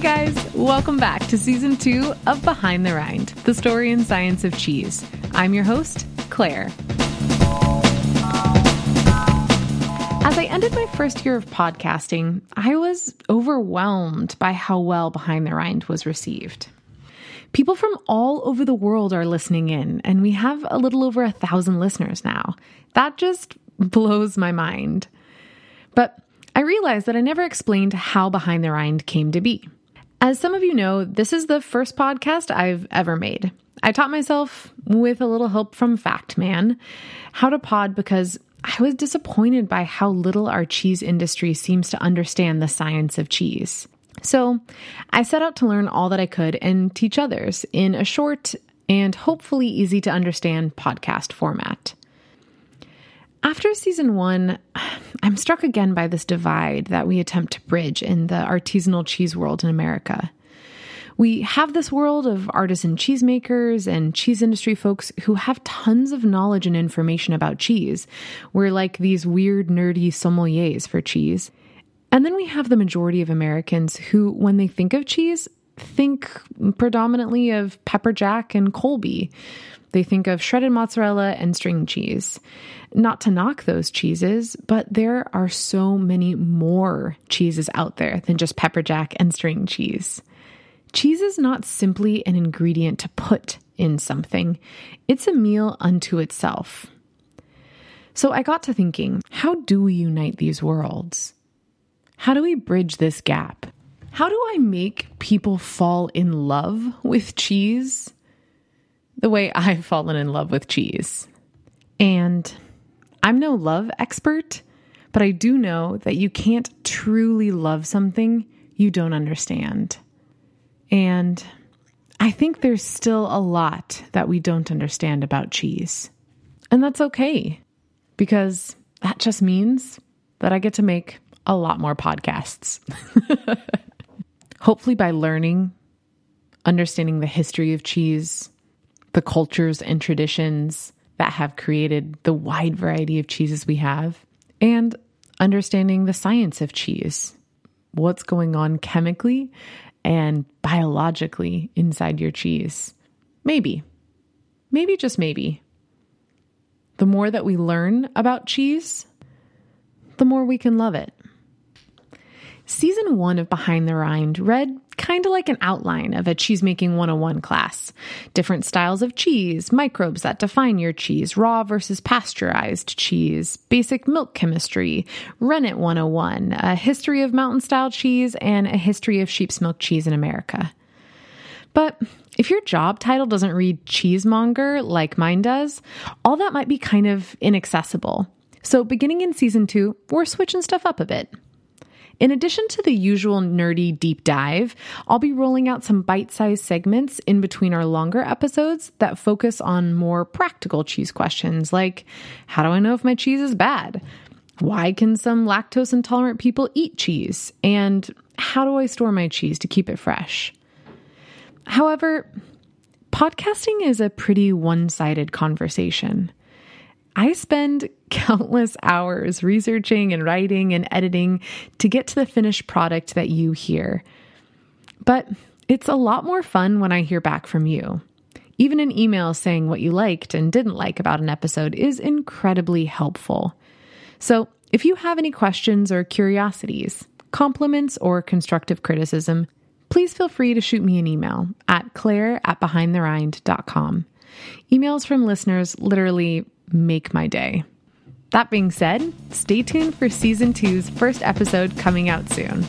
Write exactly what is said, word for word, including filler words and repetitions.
Hey guys, welcome back to season two of Behind the Rind, the story and science of cheese. I'm your host, Claire. As I ended my first year of podcasting, I was overwhelmed by how well Behind the Rind was received. People from all over the world are listening in, and we have a little over a thousand listeners now. That just blows my mind. But I realized that I never explained how Behind the Rind came to be. As some of you know, this is the first podcast I've ever made. I taught myself, with a little help from Fact Man, how to pod because I was disappointed by how little our cheese industry seems to understand the science of cheese. So I set out to learn all that I could and teach others in a short and hopefully easy to understand podcast format. After season one, I'm struck again by this divide that we attempt to bridge in the artisanal cheese world in America. We have this world of artisan cheesemakers and cheese industry folks who have tons of knowledge and information about cheese. We're like these weird, nerdy sommeliers for cheese. And then we have the majority of Americans who, when they think of cheese, think predominantly of Pepper Jack and Colby. They think of shredded mozzarella and string cheese. Not to knock those cheeses, but there are so many more cheeses out there than just Pepper Jack and string cheese. Cheese is not simply an ingredient to put in something. It's a meal unto itself. So I got to thinking, how do we unite these worlds? How do we bridge this gap? How do I make people fall in love with cheese the way I've fallen in love with cheese? And I'm no love expert, but I do know that you can't truly love something you don't understand. And I think there's still a lot that we don't understand about cheese. And that's okay, because that just means that I get to make a lot more podcasts. Hopefully by learning, understanding the history of cheese, the cultures and traditions that have created the wide variety of cheeses we have, and understanding the science of cheese, what's going on chemically and biologically inside your cheese. Maybe, maybe just maybe. The more that we learn about cheese, the more we can love it. Season one of Behind the Rind read kind of like an outline of a cheesemaking one oh one class. Different styles of cheese, microbes that define your cheese, raw versus pasteurized cheese, basic milk chemistry, rennet one oh one, a history of mountain-style cheese, and a history of sheep's milk cheese in America. But if your job title doesn't read cheesemonger like mine does, all that might be kind of inaccessible. So beginning in season two, we're switching stuff up a bit. In addition to the usual nerdy deep dive, I'll be rolling out some bite-sized segments in between our longer episodes that focus on more practical cheese questions like, how do I know if my cheese is bad? Why can some lactose intolerant people eat cheese? And how do I store my cheese to keep it fresh? However, podcasting is a pretty one-sided conversation. I spend countless hours researching and writing and editing to get to the finished product that you hear. But it's a lot more fun when I hear back from you. Even an email saying what you liked and didn't like about an episode is incredibly helpful. So if you have any questions or curiosities, compliments or constructive criticism, please feel free to shoot me an email at claire at behind the rind dot com. Emails from listeners literally make my day. That being said, stay tuned for season two's first episode coming out soon.